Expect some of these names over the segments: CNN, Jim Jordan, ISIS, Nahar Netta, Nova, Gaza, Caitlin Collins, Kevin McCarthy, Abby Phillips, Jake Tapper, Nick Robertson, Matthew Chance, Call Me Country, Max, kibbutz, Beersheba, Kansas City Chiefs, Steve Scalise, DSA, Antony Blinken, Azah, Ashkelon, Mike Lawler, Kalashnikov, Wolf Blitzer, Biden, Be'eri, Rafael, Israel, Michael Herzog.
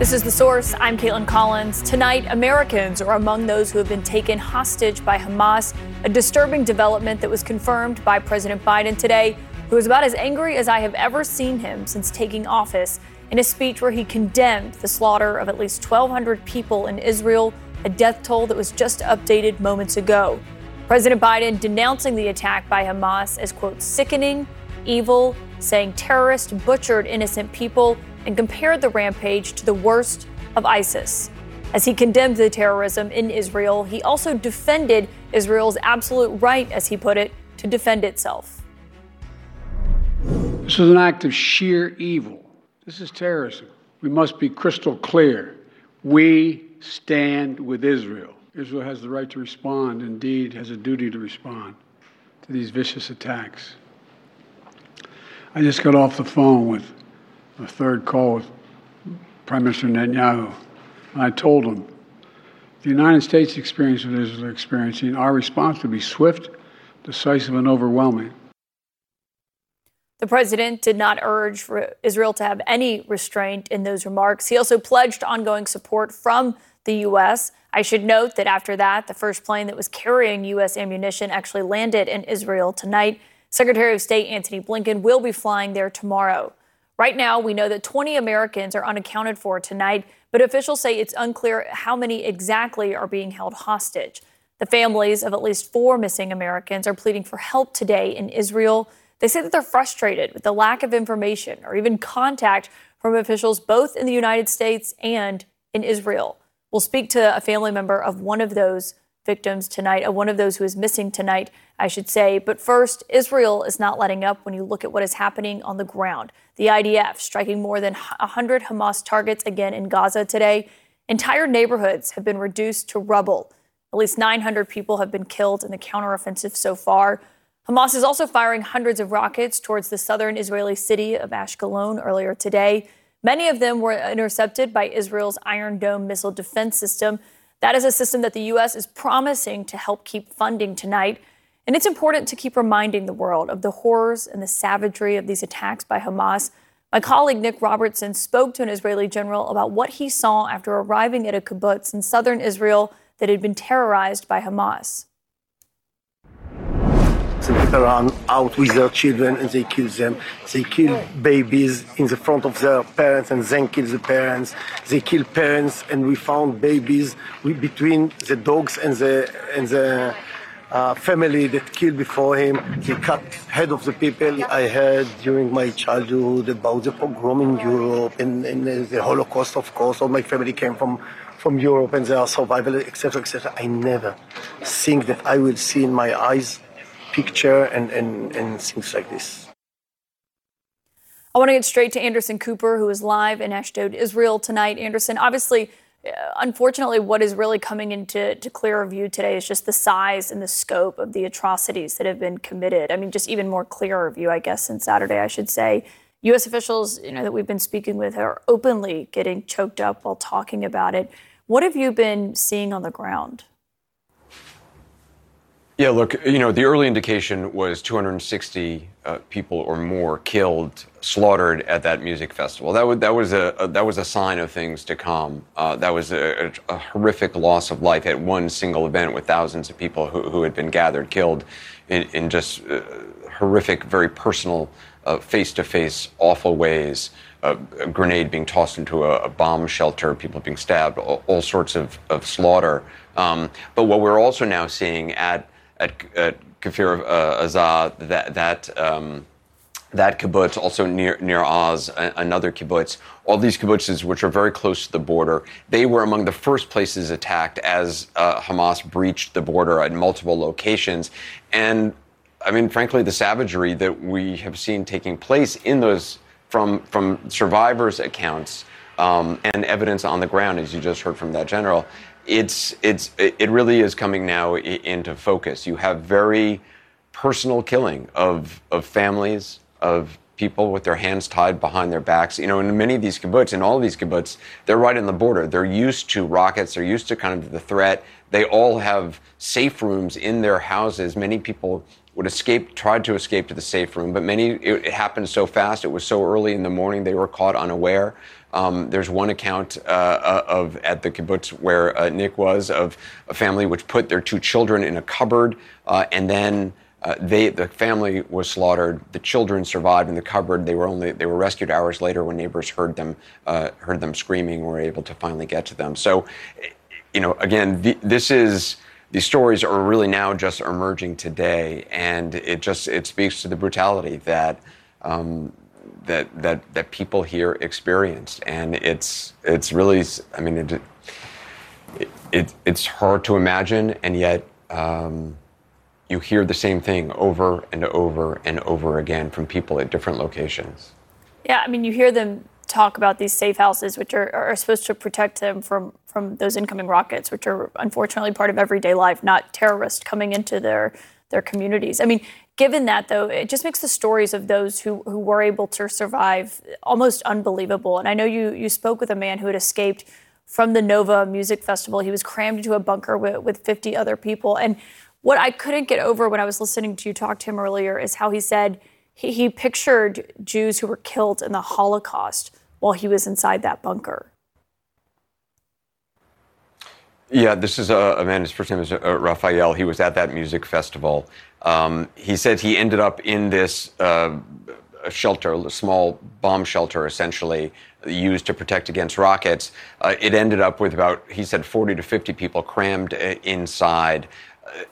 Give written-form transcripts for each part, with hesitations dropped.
This is The Source. I'm Caitlin Collins. Tonight, Americans are among those who have been taken hostage by Hamas, a disturbing development that was confirmed by President Biden today, who is about as angry as I have ever seen him since taking office, in a speech where he condemned the slaughter of at least 1,200 people in Israel, a death toll that was just updated moments ago. President Biden denouncing the attack by Hamas as, quote, sickening, evil, saying terrorists butchered innocent people, and compared the rampage to the worst of ISIS. As he condemned the terrorism in Israel, he also defended Israel's absolute right, as he put it, to defend itself. This is an act of sheer evil. This is terrorism. We must be crystal clear. We stand with Israel. Israel has the right to respond, indeed has a duty to respond to these vicious attacks. I just got off the phone with a third call with Prime Minister Netanyahu. And I told him, the United States experience what Israel is experiencing, our response would be swift, decisive, and overwhelming. The president did not urge Israel to have any restraint in those remarks. He also pledged ongoing support from the U.S. I should note that after that, the first plane that was carrying U.S. ammunition actually landed in Israel tonight. Secretary of State Antony Blinken will be flying there tomorrow. Right now, we know that 20 Americans are unaccounted for tonight, but officials say it's unclear how many exactly are being held hostage. The families of at least 4 missing Americans are pleading for help today in Israel. They say that they're frustrated with the lack of information or even contact from officials both in the United States and in Israel. We'll speak to a family member of one of those victims tonight, one of those who is missing tonight, I should say. But first, Israel is not letting up when you look at what is happening on the ground. The IDF striking more than 100 Hamas targets again in Gaza today. Entire neighborhoods have been reduced to rubble. At least 900 people have been killed in the counteroffensive so far. Hamas is also firing hundreds of rockets towards the southern Israeli city of Ashkelon earlier today. Many of them were intercepted by Israel's Iron Dome missile defense system. That is a system that the U.S. is promising to help keep funding tonight. And it's important to keep reminding the world of the horrors and the savagery of these attacks by Hamas. My colleague Nick Robertson spoke to an Israeli general about what he saw after arriving at a kibbutz in southern Israel that had been terrorized by Hamas. So people run out with their children and they kill them. They kill babies in the front of their parents and then kill the parents. They kill parents, and we found babies between the dogs and the family that killed before him. They cut head of the people. I heard during my childhood about the pogrom in Europe and the Holocaust, of course. All my family came from Europe and their survival, etc., etc. I never think that I will see in my eyes picture and things like this. I want to get straight to Anderson Cooper, who is live in Ashdod, Israel tonight. Anderson, obviously, unfortunately, what is really coming into clearer view today is just the size and the scope of the atrocities that have been committed. I mean, just even more clearer view, I guess, since Saturday, I should say. U.S. officials, that we've been speaking with are openly getting choked up while talking about it. What have you been seeing on the ground? Yeah, look, the early indication was 260 people or more killed, slaughtered at that music festival. That was a sign of things to come. That was a horrific loss of life at one single event with thousands of people who had been gathered, killed in just horrific, very personal, face-to-face, awful ways. A grenade being tossed into a bomb shelter, people being stabbed, all sorts of slaughter. But what we're also now seeing at Kfir, Azah, that kibbutz, also near Oz, another kibbutz, all these kibbutzes, which are very close to the border, they were among the first places attacked as Hamas breached the border at multiple locations. And, I mean, frankly, the savagery that we have seen taking place in those, from survivors' accounts and evidence on the ground, as you just heard from that general, It really is coming now into focus. You have very personal killing of families, of people with their hands tied behind their backs. In many of these kibbutz, in all of these kibbutz, they're right on the border. They're used to rockets. They're used to kind of the threat. They all have safe rooms in their houses. Many people would escape, tried to escape to the safe room, but many, it happened so fast, it was so early in the morning, they were caught unaware. There's one account of at the kibbutz where Nick was, of a family which put their two children in a cupboard, and then the family was slaughtered. The children survived in the cupboard. They were rescued hours later when neighbors heard them screaming, were able to finally get to them. So, you know, again, these stories are really now just emerging today, and it speaks to the brutality that that people here experienced, and it's really, I mean, it's hard to imagine, and yet you hear the same thing over and over and over again from people at different locations. Yeah, I mean, you hear them talk about these safe houses, which are supposed to protect them from those incoming rockets, which are unfortunately part of everyday life, not terrorists coming into their communities. I mean, given that, though, it just makes the stories of those who were able to survive almost unbelievable. And I know you spoke with a man who had escaped from the Nova Music Festival. He was crammed into a bunker with 50 other people. And what I couldn't get over when I was listening to you talk to him earlier is how he said he pictured Jews who were killed in the Holocaust while he was inside that bunker. Yeah, this is a man, his first name is Rafael. He was at that music festival. He said he ended up in this shelter, a small bomb shelter, essentially, used to protect against rockets. It ended up with about, he said, 40 to 50 people crammed inside.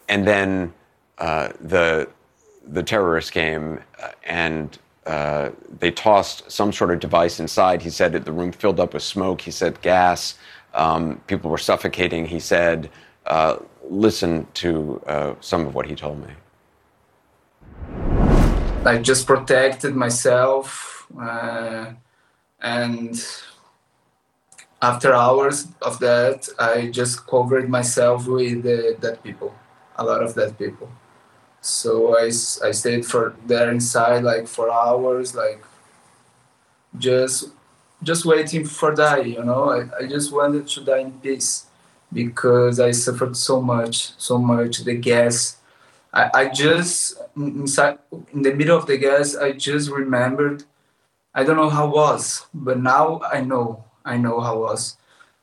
And then the terrorists came and they tossed some sort of device inside. He said that the room filled up with smoke. He said gas. People were suffocating. He said, listen to some of what he told me. I just protected myself. And after hours of that, I just covered myself with dead people, a lot of dead people. So I stayed there inside like for hours, like just waiting for die, you know. I just wanted to die in peace because I suffered so much. The gas, I just, inside, in the middle of the gas, I just remembered, I don't know how it was, but now I know how it was.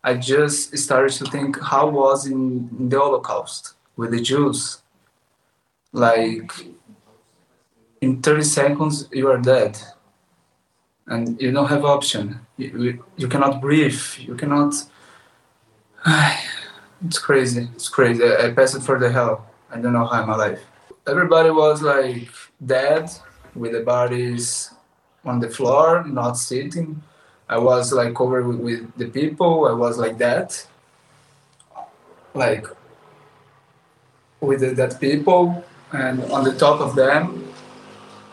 I just started to think how it was in the Holocaust with the Jews. Like, in 30 seconds, you are dead. And you don't have option. You cannot breathe. You cannot. It's crazy. I passed it for the hell. I don't know how I'm alive. Everybody was like dead, with the bodies on the floor, not sitting. I was like covered with the people. I was like that, like with the dead people, and on the top of them,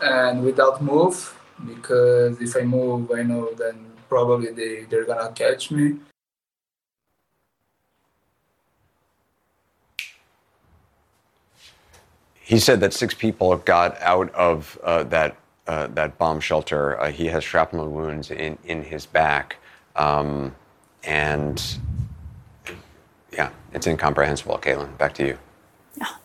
and without move. Because if I move, I know then probably they're gonna catch me. He said that 6 people got out of that bomb shelter. He has shrapnel wounds in his back, and yeah, it's incomprehensible. Caitlin, back to you.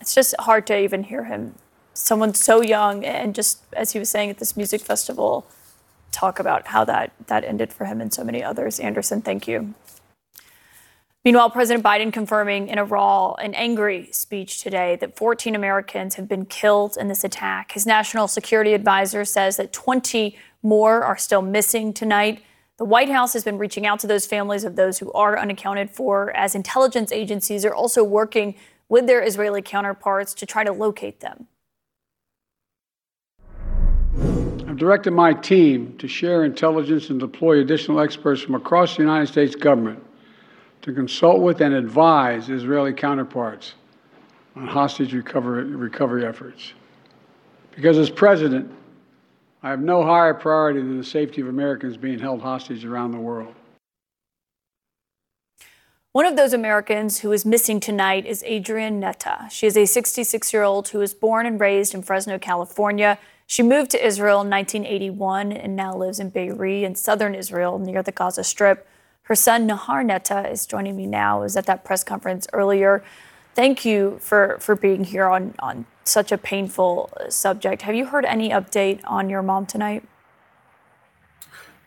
It's just hard to even hear him. Someone so young, and just as he was saying at this music festival, talk about how that ended for him and so many others. Anderson, thank you. Meanwhile, President Biden confirming in a raw and angry speech today that 14 Americans have been killed in this attack. His national security advisor says that 20 more are still missing tonight. The White House has been reaching out to those families of those who are unaccounted for, as intelligence agencies are also working with their Israeli counterparts to try to locate them. I've directed my team to share intelligence and deploy additional experts from across the United States government to consult with and advise Israeli counterparts on hostage recovery efforts. Because as president, I have no higher priority than the safety of Americans being held hostage around the world. One of those Americans who is missing tonight is Adrienne Netta. She is a 66-year-old who was born and raised in Fresno, California. She moved to Israel in 1981 and now lives in Be'eri in southern Israel near the Gaza Strip. Her son, Nahar Netta, is joining me now. He was at that press conference earlier. thank you for being here on such a painful subject. Have you heard any update on your mom tonight?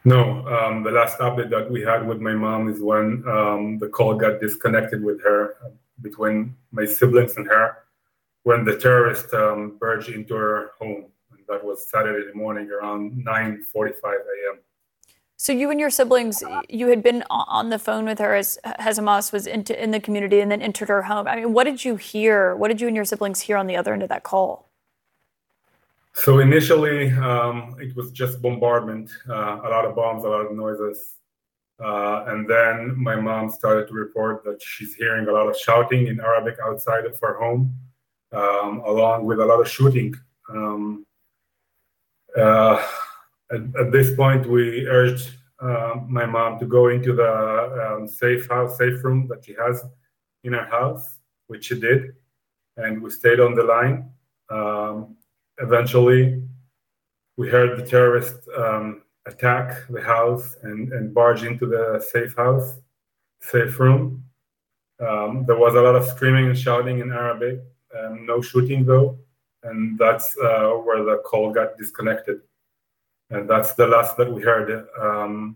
No. The last update that we had with my mom is when the call got disconnected with her, between my siblings and her, when the terrorists barged into her home. And that was Saturday morning around 9:45 a.m. So you and your siblings, you had been on the phone with her as Hamas was in the community and then entered her home. I mean, what did you hear? What did you and your siblings hear on the other end of that call? So initially, it was just bombardment, a lot of bombs, a lot of noises. And then my mom started to report that she's hearing a lot of shouting in Arabic outside of her home, along with a lot of shooting. At this point, we urged my mom to go into the safe room that she has in her house, which she did, and we stayed on the line. Eventually, we heard the terrorists attack the house and barge into the safe room. There was a lot of screaming and shouting in Arabic, no shooting though, and that's where the call got disconnected. And that's the last that we heard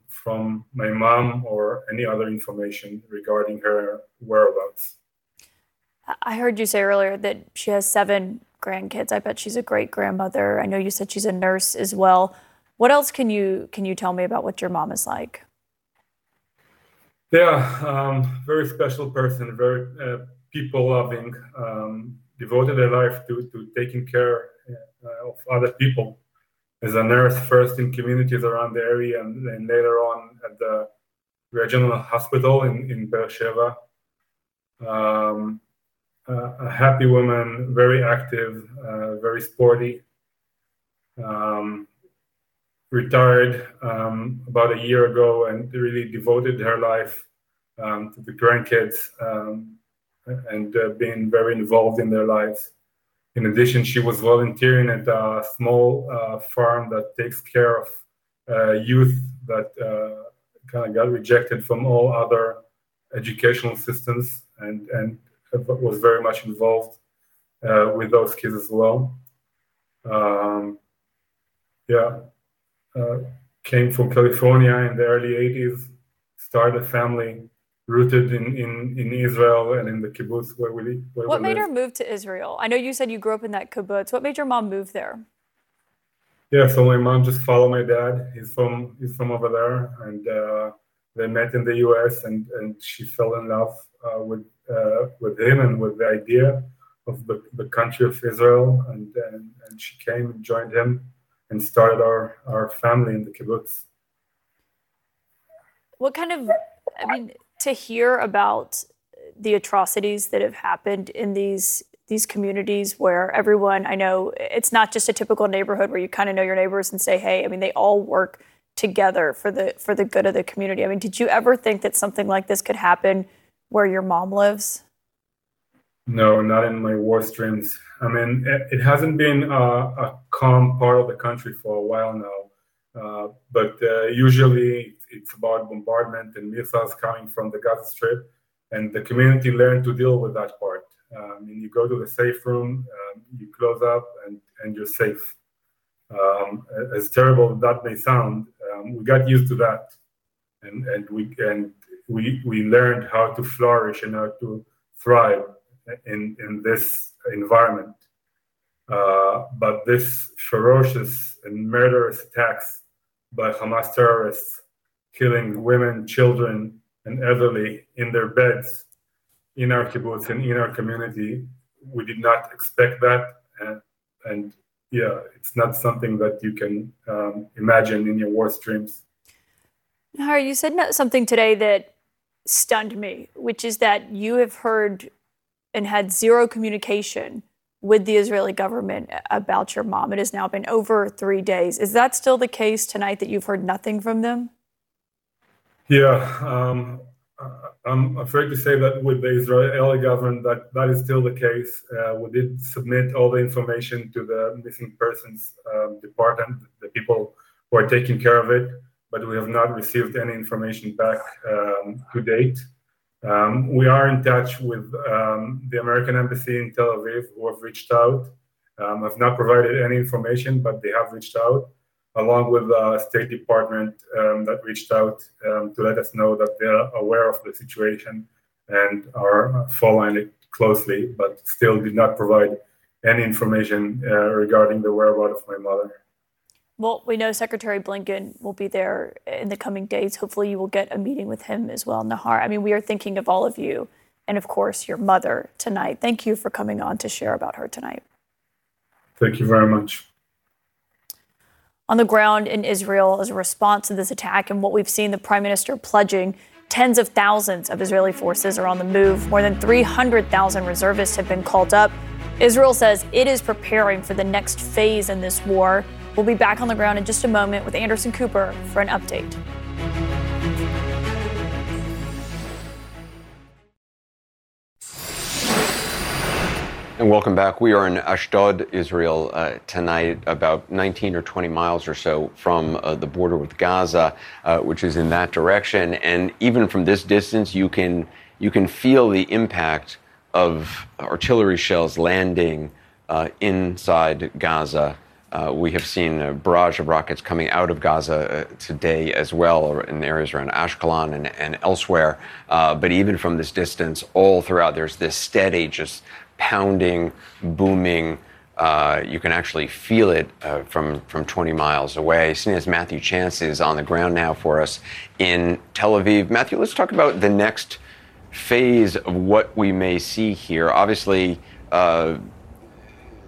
from my mom or any other information regarding her whereabouts. I heard you say earlier that she has 7 grandkids. I bet she's a great grandmother. I know you said she's a nurse as well. What else can you tell me about what your mom is like? Yeah, very special person, very people-loving, devoted her life to taking care of other people. As a nurse, first in communities around the area, and then later on at the regional hospital in Beersheba. A happy woman, very active, very sporty. Retired about a year ago and really devoted her life to the grandkids and being very involved in their lives. In addition, she was volunteering at a small farm that takes care of youth that kind of got rejected from all other educational systems and was very much involved with those kids as well. Came from California in the early 80s, started a family rooted in Israel and in the kibbutz where we live. What made her move to Israel? I know you said you grew up in that kibbutz. What made your mom move there? Yeah, so my mom just followed my dad. He's from over there, and they met in the U.S. and she fell in love with him and with the idea of the country of Israel, and she came and joined him and started our family in the kibbutz. To hear about the atrocities that have happened in these communities where everyone, I know it's not just a typical neighborhood where you kind of know your neighbors and say, hey, I mean, they all work together for the good of the community. I mean, did you ever think that something like this could happen where your mom lives? No, not in my worst dreams. I mean, it hasn't been a calm part of the country for a while now. But usually it's about bombardment and missiles coming from the Gaza Strip, and the community learned to deal with that part. And you go to the safe room, you close up, and you're safe. As terrible as that may sound, we got used to that, and we learned how to flourish and how to thrive in this environment. But this ferocious and murderous attacks by Hamas terrorists, killing women, children, and elderly in their beds, in our kibbutz and in our community, we did not expect that. And it's not something that you can imagine in your worst dreams. Nahar, you said something today that stunned me, which is that you have heard and had zero communication with the Israeli government about your mom. It has now been over 3 days. Is that still the case tonight, that you've heard nothing from them? Yeah, I'm afraid to say that with the Israeli government, that is still the case. We did submit all the information to the missing persons department, the people who are taking care of it, but we have not received any information back to date. We are in touch with the American Embassy in Tel Aviv, who have reached out. I've not provided any information, but they have reached out, along with the State Department that reached out to let us know that they are aware of the situation and are following it closely, but still did not provide any information regarding the whereabouts of my mother. Well, we know Secretary Blinken will be there in the coming days. Hopefully you will get a meeting with him as well, Nahar. I mean, we are thinking of all of you and, of course, your mother tonight. Thank you for coming on to share about her tonight. Thank you very much. On the ground in Israel, as a response to this attack and what we've seen, the prime minister pledging tens of thousands of Israeli forces are on the move. More than 300,000 reservists have been called up. Israel says it is preparing for the next phase in this war. We'll be back on the ground in just a moment with Anderson Cooper for an update. And welcome back. We are in Ashdod, Israel, tonight, about 19 or 20 miles or so from the border with Gaza, which is in that direction. And even from this distance, you can feel the impact of artillery shells landing inside Gaza. We have seen a barrage of rockets coming out of Gaza today as well, in areas around Ashkelon and elsewhere. But even from this distance, all throughout, there's this steady, just pounding, booming. You can actually feel it from 20 miles away. CNN's Matthew Chance is on the ground now for us in Tel Aviv. Matthew, let's talk about the next phase of what we may see here. Obviously,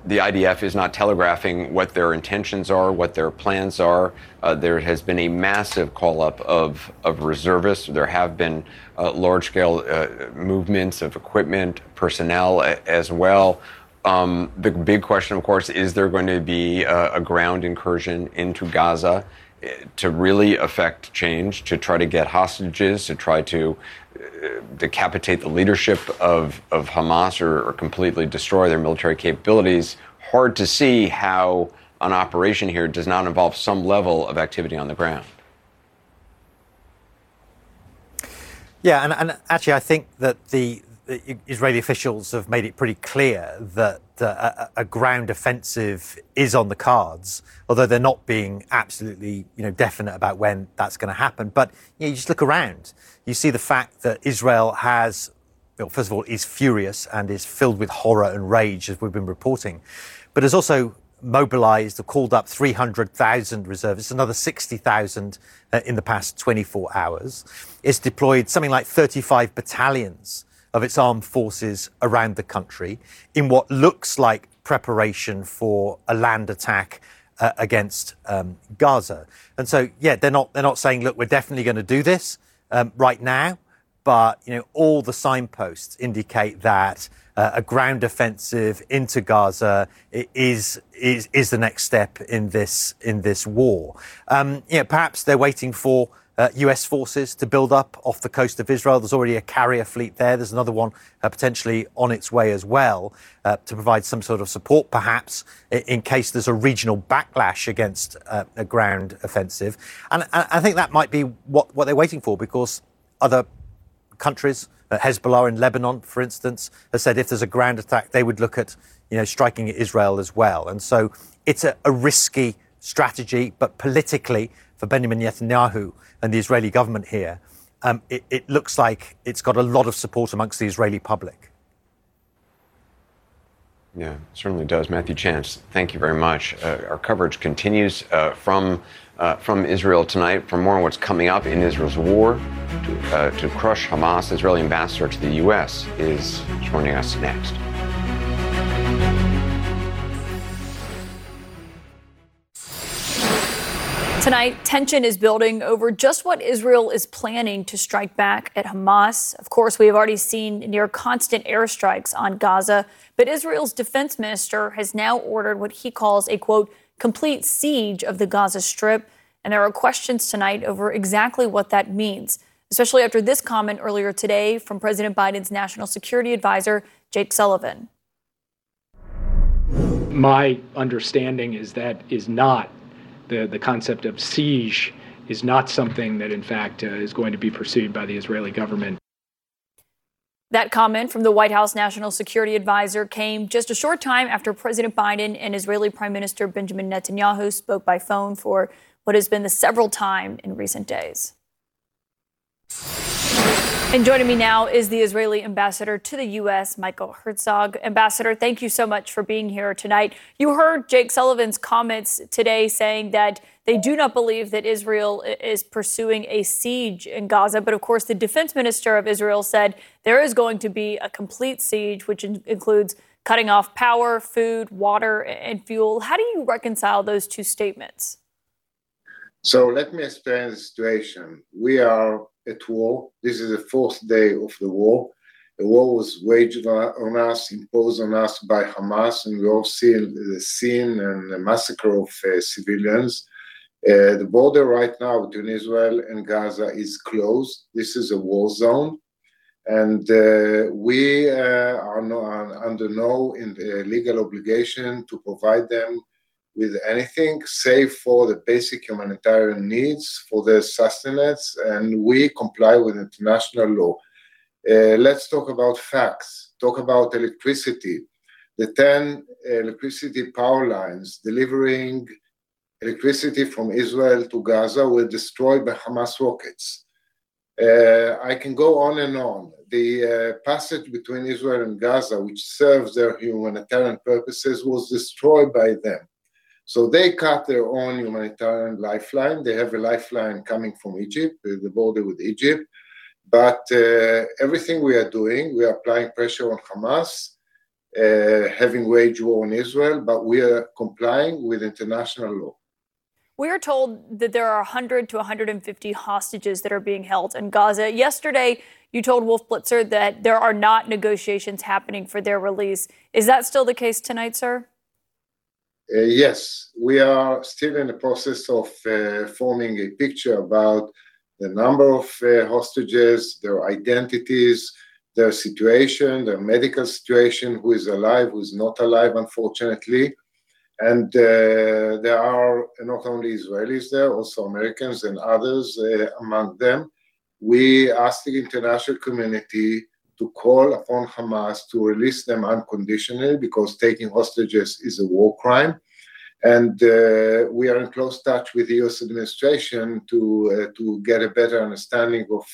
the IDF is not telegraphing what their intentions are, what their plans are. There has been a massive call-up of reservists. There have been large-scale movements of equipment, personnel as well. The big question, of course, is there going to be a ground incursion into Gaza to really affect change, to try to get hostages, to try to decapitate the leadership of Hamas or completely destroy their military capabilities? Hard to see how an operation here does not involve some level of activity on the ground. Yeah, and actually I think that the Israeli officials have made it pretty clear that a ground offensive is on the cards, although they're not being absolutely, definite about when that's going to happen. But you just look around, you see the fact that Israel has, first of all, is furious and is filled with horror and rage, as we've been reporting, but has also mobilized or called up 300,000 reservists, another 60,000 in the past 24 hours. It's deployed something like 35 battalions of its armed forces around the country in what looks like preparation for a land attack against Gaza. And so, they're not saying, look, we're definitely going to do this right now. But, all the signposts indicate that a ground offensive into Gaza is the next step in this war. Perhaps they're waiting for US forces to build up off the coast of Israel. There's already a carrier fleet there. There's another one potentially on its way as well to provide some sort of support, perhaps, in case there's a regional backlash against a ground offensive. And I think that might be what they're waiting for, because other countries, Hezbollah in Lebanon, for instance, have said if there's a ground attack, they would look at, striking at Israel as well. And so it's a risky strategy, but politically, for Benjamin Netanyahu and the Israeli government here, it looks like it's got a lot of support amongst the Israeli public. Yeah, it certainly does. Matthew Chance, thank you very much. Our coverage continues from Israel tonight. For more on what's coming up in Israel's war to crush Hamas, Israeli ambassador to the U.S. is joining us next. Tonight, tension is building over just what Israel is planning to strike back at Hamas. Of course, we have already seen near-constant airstrikes on Gaza, but Israel's defense minister has now ordered what he calls a, quote, complete siege of the Gaza Strip. And there are questions tonight over exactly what that means, especially after this comment earlier today from President Biden's National Security Advisor, Jake Sullivan. My understanding is that is not the concept of siege is not something that, in fact, is going to be pursued by the Israeli government. That comment from the White House National Security Advisor came just a short time after President Biden and Israeli Prime Minister Benjamin Netanyahu spoke by phone for what has been the several time in recent days. And joining me now is the Israeli ambassador to the U.S., Michael Herzog. Ambassador, thank you so much for being here tonight. You heard Jake Sullivan's comments today saying that they do not believe that Israel is pursuing a siege in Gaza. But, of course, the defense minister of Israel said there is going to be a complete siege, which includes cutting off power, food, water, and fuel. How do you reconcile those two statements? So let me explain the situation. We are at war. This is the fourth day of the war. The war was waged on us, imposed on us by Hamas, and we all see the scene and the massacre of civilians. The border right now between Israel and Gaza is closed. This is a war zone, and we are under no legal obligation to provide them with anything save for the basic humanitarian needs for their sustenance, and we comply with international law. Let's talk about facts, talk about electricity. The 10 electricity power lines delivering electricity from Israel to Gaza were destroyed by Hamas rockets. I can go on and on. The passage between Israel and Gaza, which serves their humanitarian purposes, was destroyed by them. So they cut their own humanitarian lifeline. They have a lifeline coming from Egypt, the border with Egypt. But everything we are doing, we are applying pressure on Hamas, having wage war on Israel, but we are complying with international law. We are told that there are 100 to 150 hostages that are being held in Gaza. Yesterday, you told Wolf Blitzer that there are not negotiations happening for their release. Is that still the case tonight, sir? Yes, we are still in the process of forming a picture about the number of hostages, their identities, their situation, their medical situation, who is alive, who is not alive, unfortunately. And there are not only Israelis there, also Americans and others among them. We asked the international community to call upon Hamas to release them unconditionally because taking hostages is a war crime. And we are in close touch with the U.S. administration to get a better understanding of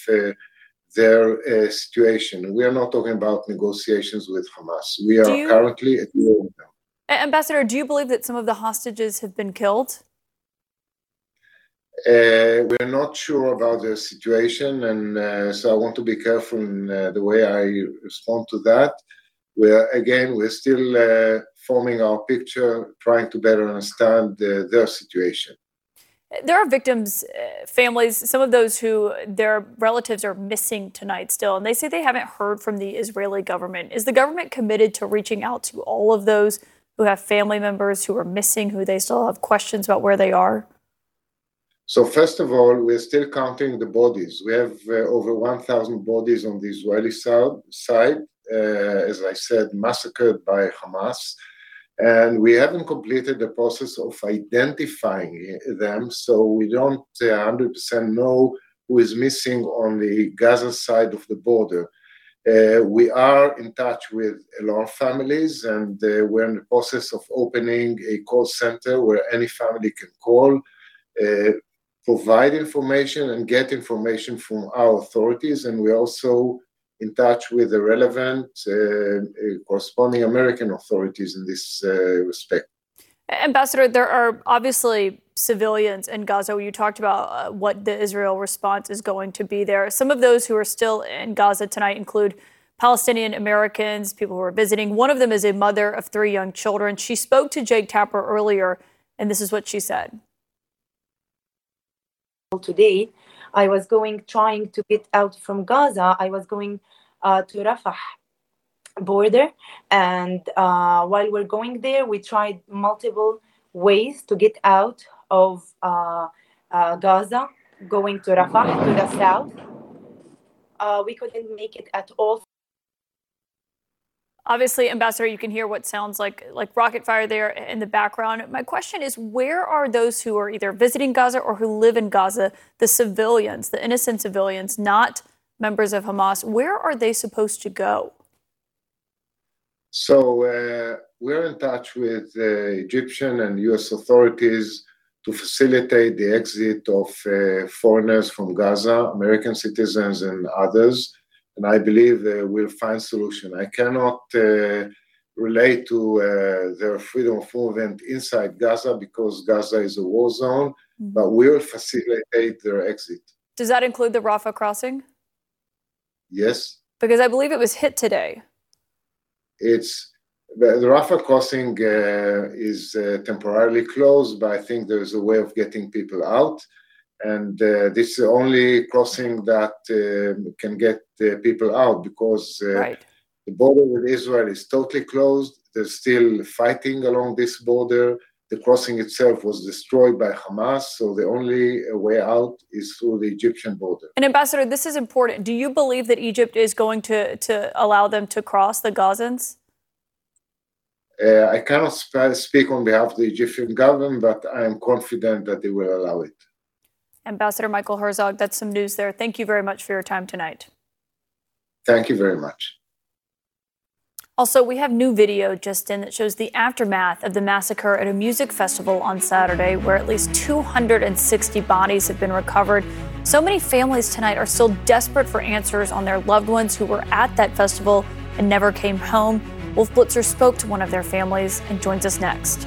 their situation. We are not talking about negotiations with Hamas. We are currently at war with them. Ambassador, do you believe that some of the hostages have been killed? We're not sure about the situation, and so I want to be careful in the way I respond to that. We're still forming our picture, trying to better understand their situation. There are victims' families, some of those who their relatives are missing tonight still, and they say they haven't heard from the Israeli government. Is the government committed to reaching out to all of those who have family members who are missing, who they still have questions about where they are? So first of all, we're still counting the bodies. We have over 1,000 bodies on the Israeli side, as I said, massacred by Hamas. And we haven't completed the process of identifying them, so we don't 100% know who is missing on the Gaza side of the border. We are in touch with a lot of families, and we're in the process of opening a call center where any family can call, provide information and get information from our authorities. And we're also in touch with the relevant corresponding American authorities in this respect. Ambassador, there are obviously civilians in Gaza. You talked about what the Israel response is going to be there. Some of those who are still in Gaza tonight include Palestinian Americans, people who are visiting. One of them is a mother of 3 young children. She spoke to Jake Tapper earlier, and this is what she said. Today, I was trying to get out from Gaza. I was going to Rafah border, and while we're going there, we tried multiple ways to get out of Gaza, going to Rafah to the south. We couldn't make it at all. Obviously, Ambassador, you can hear what sounds like rocket fire there in the background. My question is, where are those who are either visiting Gaza or who live in Gaza, the civilians, the innocent civilians, not members of Hamas, where are they supposed to go? So we're in touch with the Egyptian and U.S. authorities to facilitate the exit of foreigners from Gaza, American citizens and others. And I believe we'll find solution. I cannot relate to their freedom of movement inside Gaza because Gaza is a war zone, but we will facilitate their exit. Does that include the Rafah crossing? Yes. Because I believe it was hit today. It's the Rafah crossing is temporarily closed, but I think there's a way of getting people out. And this is the only crossing that can get people out because the border with Israel is totally closed. They're still fighting along this border. The crossing itself was destroyed by Hamas, so the only way out is through the Egyptian border. And Ambassador, this is important. Do you believe that Egypt is going to allow them to cross, the Gazans? I cannot speak on behalf of the Egyptian government, but I am confident that they will allow it. Ambassador Michael Herzog, that's some news there. Thank you very much for your time tonight. Thank you very much. Also, we have new video just in that shows the aftermath of the massacre at a music festival on Saturday, where at least 260 bodies have been recovered. So many families tonight are still desperate for answers on their loved ones who were at that festival and never came home. Wolf Blitzer spoke to one of their families and joins us next.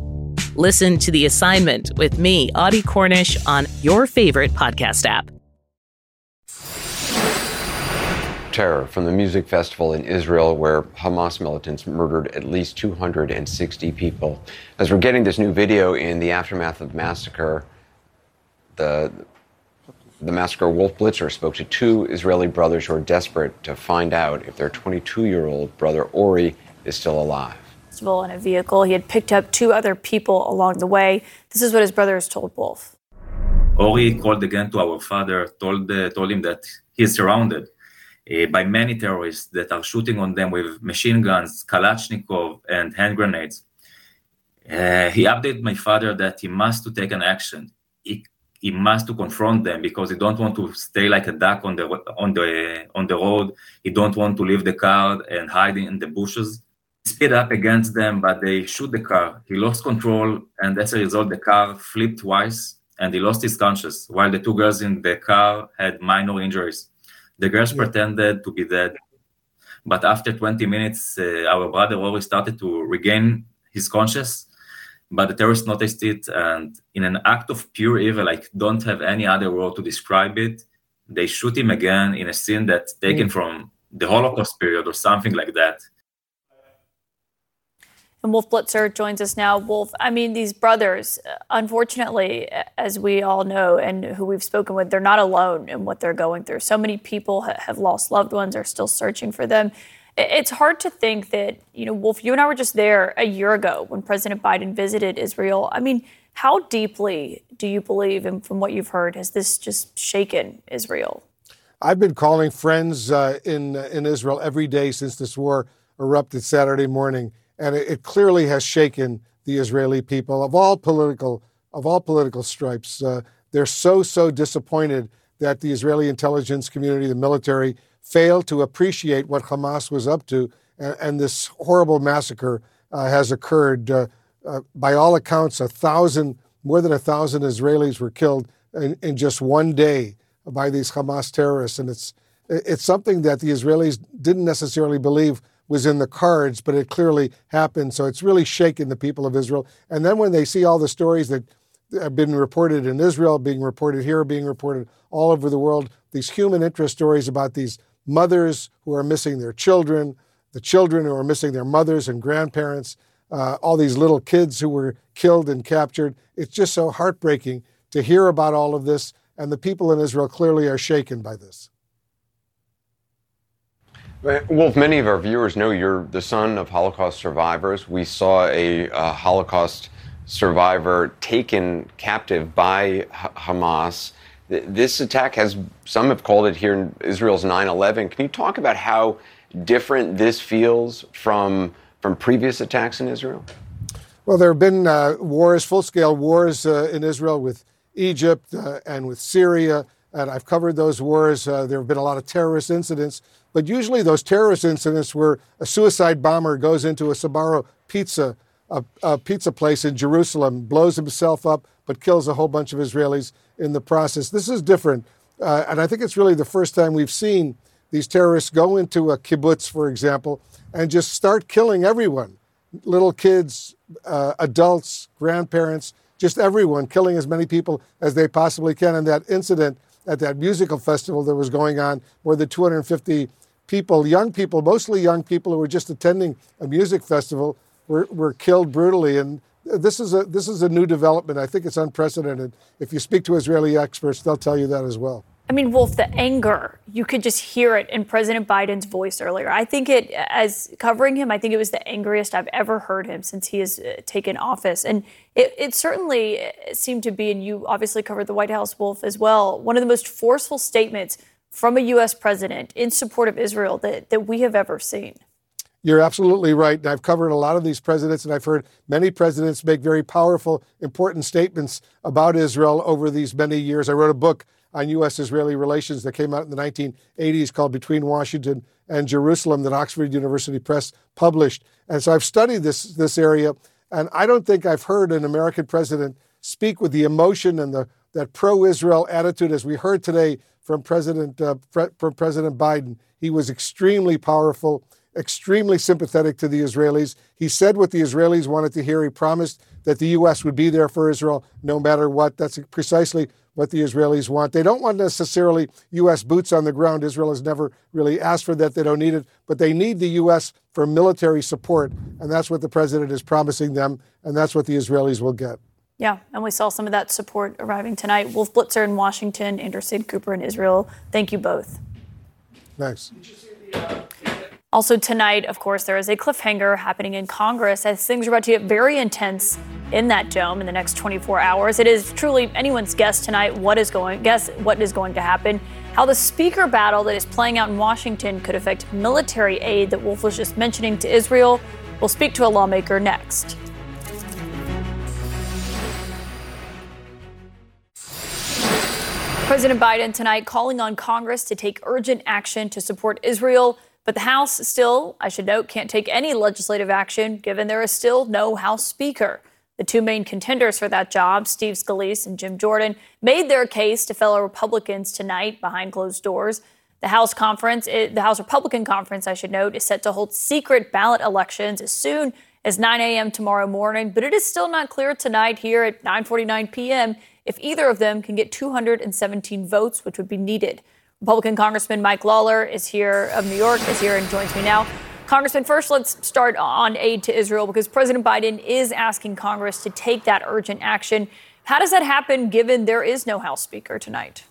Listen to The Assignment with me, Audie Cornish, on your favorite podcast app. Terror from the music festival in Israel, where Hamas militants murdered at least 260 people. As we're getting this new video in the aftermath of massacre, the massacre, Wolf Blitzer spoke to two Israeli brothers who are desperate to find out if their 22-year-old brother Ori is still alive. In a vehicle, he had picked up two other people along the way. This is what his brothers told Wolf. Ori called again to our father, told him that he is surrounded by many terrorists that are shooting on them with machine guns, Kalashnikov, and hand grenades. He updated my father that he must to take an action. He must to confront them because he don't want to stay like a duck on the road. He don't want to leave the car and hide in the bushes. He sped up against them, but they shoot the car. He lost control, and as a result, the car flipped twice, and he lost his conscience, while the two girls in the car had minor injuries. The girls pretended to be dead, but after 20 minutes, our brother Ori started to regain his conscience, but the terrorists noticed it, and in an act of pure evil, I don't have any other word to describe it, they shoot him again in a scene that's taken from the Holocaust period or something like that. And Wolf Blitzer joins us now. Wolf, I mean, these brothers, unfortunately, as we all know and who we've spoken with, they're not alone in what they're going through. So many people have lost loved ones, are still searching for them. It's hard to think that, you know, Wolf, you and I were just there a year ago when President Biden visited Israel. I mean, how deeply do you believe, and from what you've heard, has this just shaken Israel? I've been calling friends in Israel every day since this war erupted Saturday morning. And it clearly has shaken the Israeli people of all political stripes. They're so disappointed that the Israeli intelligence community, the military, failed to appreciate what Hamas was up to, and this horrible massacre has occurred. By all accounts, more than 1,000 Israelis were killed in just one day by these Hamas terrorists, and it's something that the Israelis didn't necessarily believe was in the cards, but it clearly happened. So it's really shaken the people of Israel. And then when they see all the stories that have been reported in Israel, being reported here, being reported all over the world, these human interest stories about these mothers who are missing their children, the children who are missing their mothers and grandparents, all these little kids who were killed and captured. It's just so heartbreaking to hear about all of this. And the people in Israel clearly are shaken by this. Wolf, many of our viewers know you're the son of Holocaust survivors. We saw a Holocaust survivor taken captive by Hamas. This attack has, some have called it here in Israel's 9/11. Can you talk about how different this feels from previous attacks in Israel? Well, there have been wars, full-scale wars in Israel with Egypt and with Syria, and I've covered those wars. There have been a lot of terrorist incidents, but usually those terrorist incidents were a suicide bomber goes into a Sbarro pizza, a pizza place in Jerusalem, blows himself up, but kills a whole bunch of Israelis in the process. This is different, and I think it's really the first time we've seen these terrorists go into a kibbutz, for example, and just start killing everyone, little kids, adults, grandparents, just everyone, killing as many people as they possibly can. And that incident at that musical festival that was going on, more than 250 people, young people, mostly young people who were just attending a music festival, were killed brutally. And this is a new development. I think it's unprecedented. If you speak to Israeli experts, they'll tell you that as well. I mean, Wolf, the anger, you could just hear it in President Biden's voice earlier. I think it, as covering him, I think it was the angriest I've ever heard him since he has taken office. And it certainly seemed to be, and you obviously covered the White House, Wolf, as well, one of the most forceful statements from a U.S. president in support of Israel that we have ever seen. You're absolutely right. And I've covered a lot of these presidents, and I've heard many presidents make very powerful, important statements about Israel over these many years. I wrote a book on U.S.-Israeli relations that came out in the 1980s called Between Washington and Jerusalem that Oxford University Press published. And so I've studied this area, and I don't think I've heard an American president speak with the emotion and that pro-Israel attitude as we heard today from President Biden. He was extremely powerful, extremely sympathetic to the Israelis. He said what the Israelis wanted to hear. He promised that the U.S. would be there for Israel no matter what. That's precisely what the Israelis want. They don't want necessarily U.S. boots on the ground. Israel has never really asked for that. They don't need it. But they need the U.S. for military support. And that's what the president is promising them. And that's what the Israelis will get. Yeah, and we saw some of that support arriving tonight. Wolf Blitzer in Washington, Anderson Cooper in Israel. Thank you both. Thanks. Also tonight, of course, there is a cliffhanger happening in Congress as things are about to get very intense in that dome in the next 24 hours. It is truly anyone's guess tonight what is going to happen, how the speaker battle that is playing out in Washington could affect military aid that Wolf was just mentioning to Israel. We'll speak to a lawmaker next. President Biden tonight calling on Congress to take urgent action to support Israel. But the House still, I should note, can't take any legislative action given there is still no House Speaker. The two main contenders for that job, Steve Scalise and Jim Jordan, made their case to fellow Republicans tonight behind closed doors. The House Republican Conference, I should note, is set to hold secret ballot elections as soon as 9 a.m. tomorrow morning. But it is still not clear tonight here at 9:49 p.m. if either of them can get 217 votes, which would be needed. Republican Congressman Mike Lawler is here of New York, is here and joins me now. Congressman, first, let's start on aid to Israel because President Biden is asking Congress to take that urgent action. How does that happen given there is no House Speaker tonight?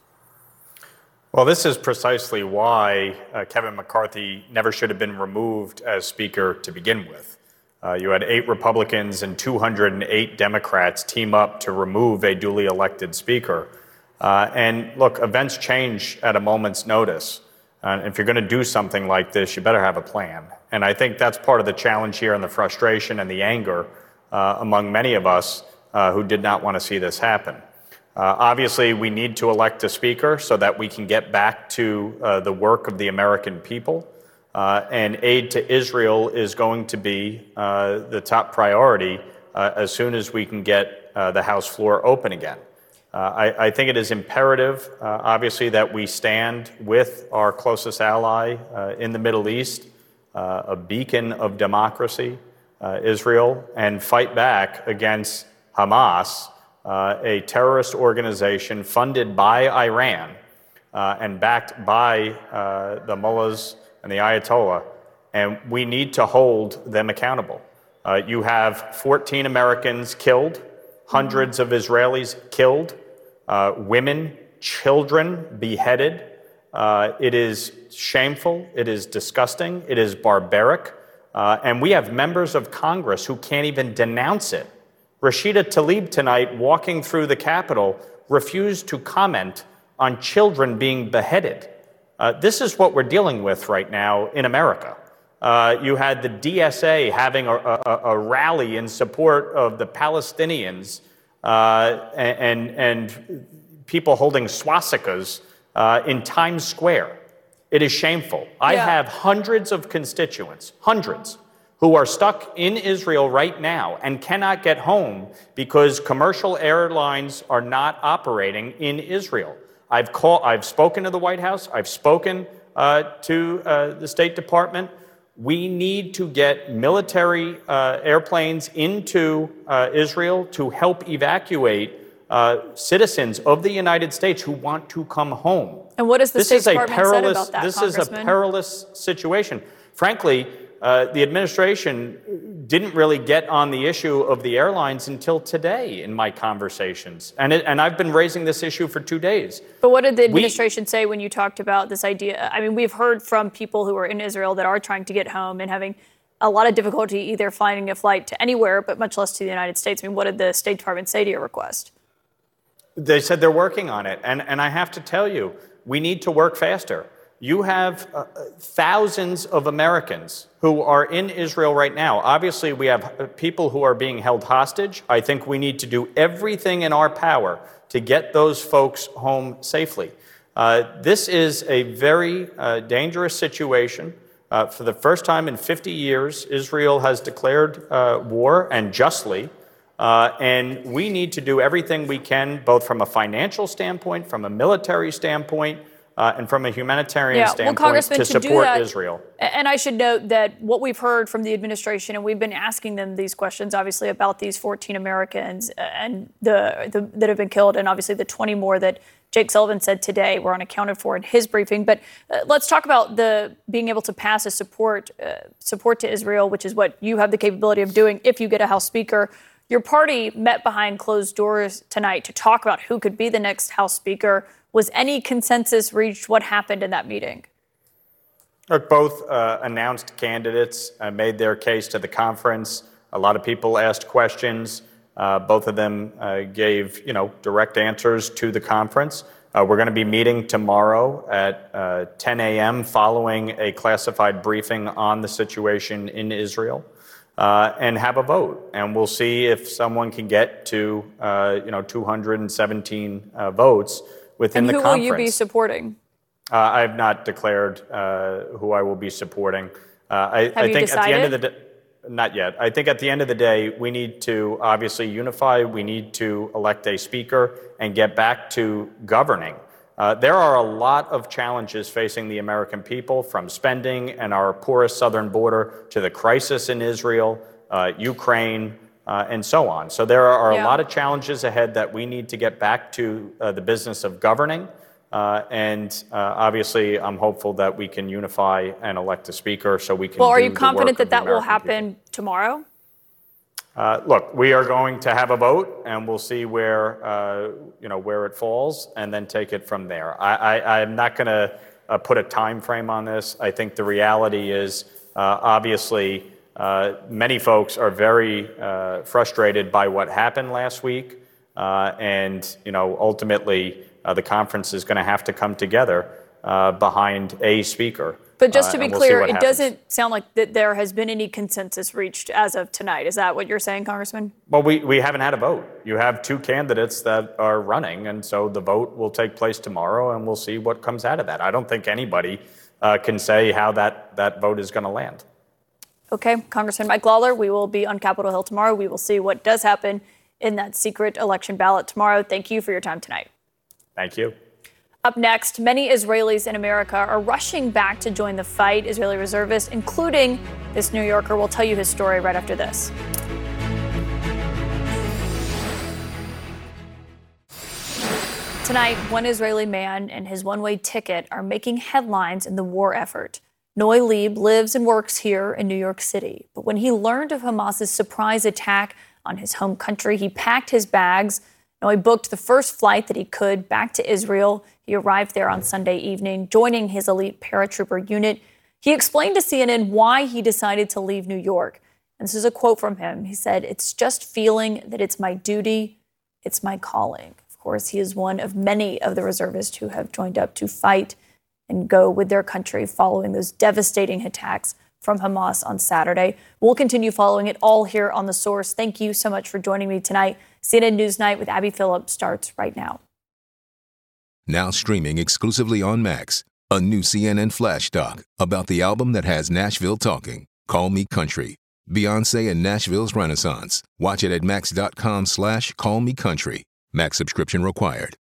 Well, this is precisely why Kevin McCarthy never should have been removed as Speaker to begin with. You had 8 Republicans and 208 Democrats team up to remove a duly elected Speaker. And look, events change at a moment's notice. If you're going to do something like this, you better have a plan. And I think that's part of the challenge here and the frustration and the anger among many of us who did not want to see this happen. Obviously, we need to elect a speaker so that we can get back to the work of the American people. And aid to Israel is going to be the top priority as soon as we can get the House floor open again. I think it is imperative, obviously, that we stand with our closest ally in the Middle East, a beacon of democracy, Israel, and fight back against Hamas, a terrorist organization funded by Iran and backed by the mullahs and the Ayatollah. And we need to hold them accountable. You have 14 Americans killed, hundreds of Israelis killed, women, children beheaded, It is shameful. It is disgusting. It is barbaric. And we have members of Congress who can't even denounce it. Rashida Tlaib tonight, walking through the Capitol, refused to comment on children being beheaded. This is what we're dealing with right now in America. You had the DSA having a rally in support of the Palestinians and people holding swastikas in Times Square. It is shameful. Yeah. I have hundreds of constituents, hundreds, who are stuck in Israel right now and cannot get home because commercial airlines are not operating in Israel. I've spoken to the White House. I've spoken to the State Department. We need to get military airplanes into Israel to help evacuate citizens of the United States who want to come home. And what has the State Department said about that, Congressman? This is a perilous situation. Frankly, the administration didn't really get on the issue of the airlines until today in my conversations. And I've been raising this issue for 2 days. But what did the administration say when you talked about this idea? I mean, we've heard from people who are in Israel that are trying to get home and having a lot of difficulty either finding a flight to anywhere, but much less to the United States. I mean, what did the State Department say to your request? They said they're working on it. And I have to tell you, we need to work faster. You have thousands of Americans who are in Israel right now. Obviously, we have people who are being held hostage. I think we need to do everything in our power to get those folks home safely. This is a very dangerous situation. For the first time in 50 years, Israel has declared war, and justly. And we need to do everything we can, both from a financial standpoint, from a military standpoint, and from a humanitarian standpoint, to support Israel. And I should note that what we've heard from the administration, and we've been asking them these questions, obviously, about these 14 Americans and the that have been killed, and obviously the 20 more that Jake Sullivan said today were unaccounted for in his briefing. But let's talk about the being able to pass a support to Israel, which is what you have the capability of doing if you get a House Speaker. Your party met behind closed doors tonight to talk about who could be the next House Speaker. Was any consensus reached? What happened in that meeting? Look, both announced candidates made their case to the conference. A lot of people asked questions. Both of them gave, direct answers to the conference. We're going to be meeting tomorrow at 10 a.m. following a classified briefing on the situation in Israel and have a vote. And we'll see if someone can get to, 217 votes. Within the conference. And who will you be supporting? I have not declared who I will be supporting. I think at the end of the day, not yet. I think at the end of the day, we need to obviously unify. We need to elect a speaker and get back to governing. There are a lot of challenges facing the American people, from spending and our porous southern border to the crisis in Israel, Ukraine, and so on. So there are a lot of challenges ahead that we need to get back to the business of governing. And obviously, I'm hopeful that we can unify and elect a speaker so we can. Well, are you confident that will happen tomorrow? Look, we are going to have a vote, and we'll see where where it falls, and then take it from there. I'm not going to put a time frame on this. I think the reality is, obviously. Many folks are very frustrated by what happened last week, and ultimately the conference is going to have to come together behind a speaker. But just to be clear, it doesn't sound like that there has been any consensus reached as of tonight. Is that what you're saying, Congressman? Well, we haven't had a vote. You have two candidates that are running, and so the vote will take place tomorrow, and we'll see what comes out of that. I don't think anybody can say how that vote is going to land. Okay, Congressman Mike Lawler, we will be on Capitol Hill tomorrow. We will see what does happen in that secret election ballot tomorrow. Thank you for your time tonight. Thank you. Up next, many Israelis in America are rushing back to join the fight. Israeli reservists, including this New Yorker, will tell you his story right after this. Tonight, one Israeli man and his one-way ticket are making headlines in the war effort. Noy Lieb lives and works here in New York City. But when he learned of Hamas's surprise attack on his home country, he packed his bags Now, he booked the first flight that he could back to Israel. He arrived there on Sunday evening, joining his elite paratrooper unit. He explained to CNN why he decided to leave New York. And this is a quote from him. He said, "It's just feeling that it's my duty, it's my calling." Of course, he is one of many of the reservists who have joined up to fight and go with their country following those devastating attacks from Hamas on Saturday. We'll continue following it all here on The Source. Thank you so much for joining me tonight. CNN Newsnight with Abby Phillips starts right now. Now streaming exclusively on Max, a new CNN flash doc about the album that has Nashville talking, Call Me Country, Beyonce and Nashville's Renaissance. Watch it at max.com/callmecountry. Max subscription required.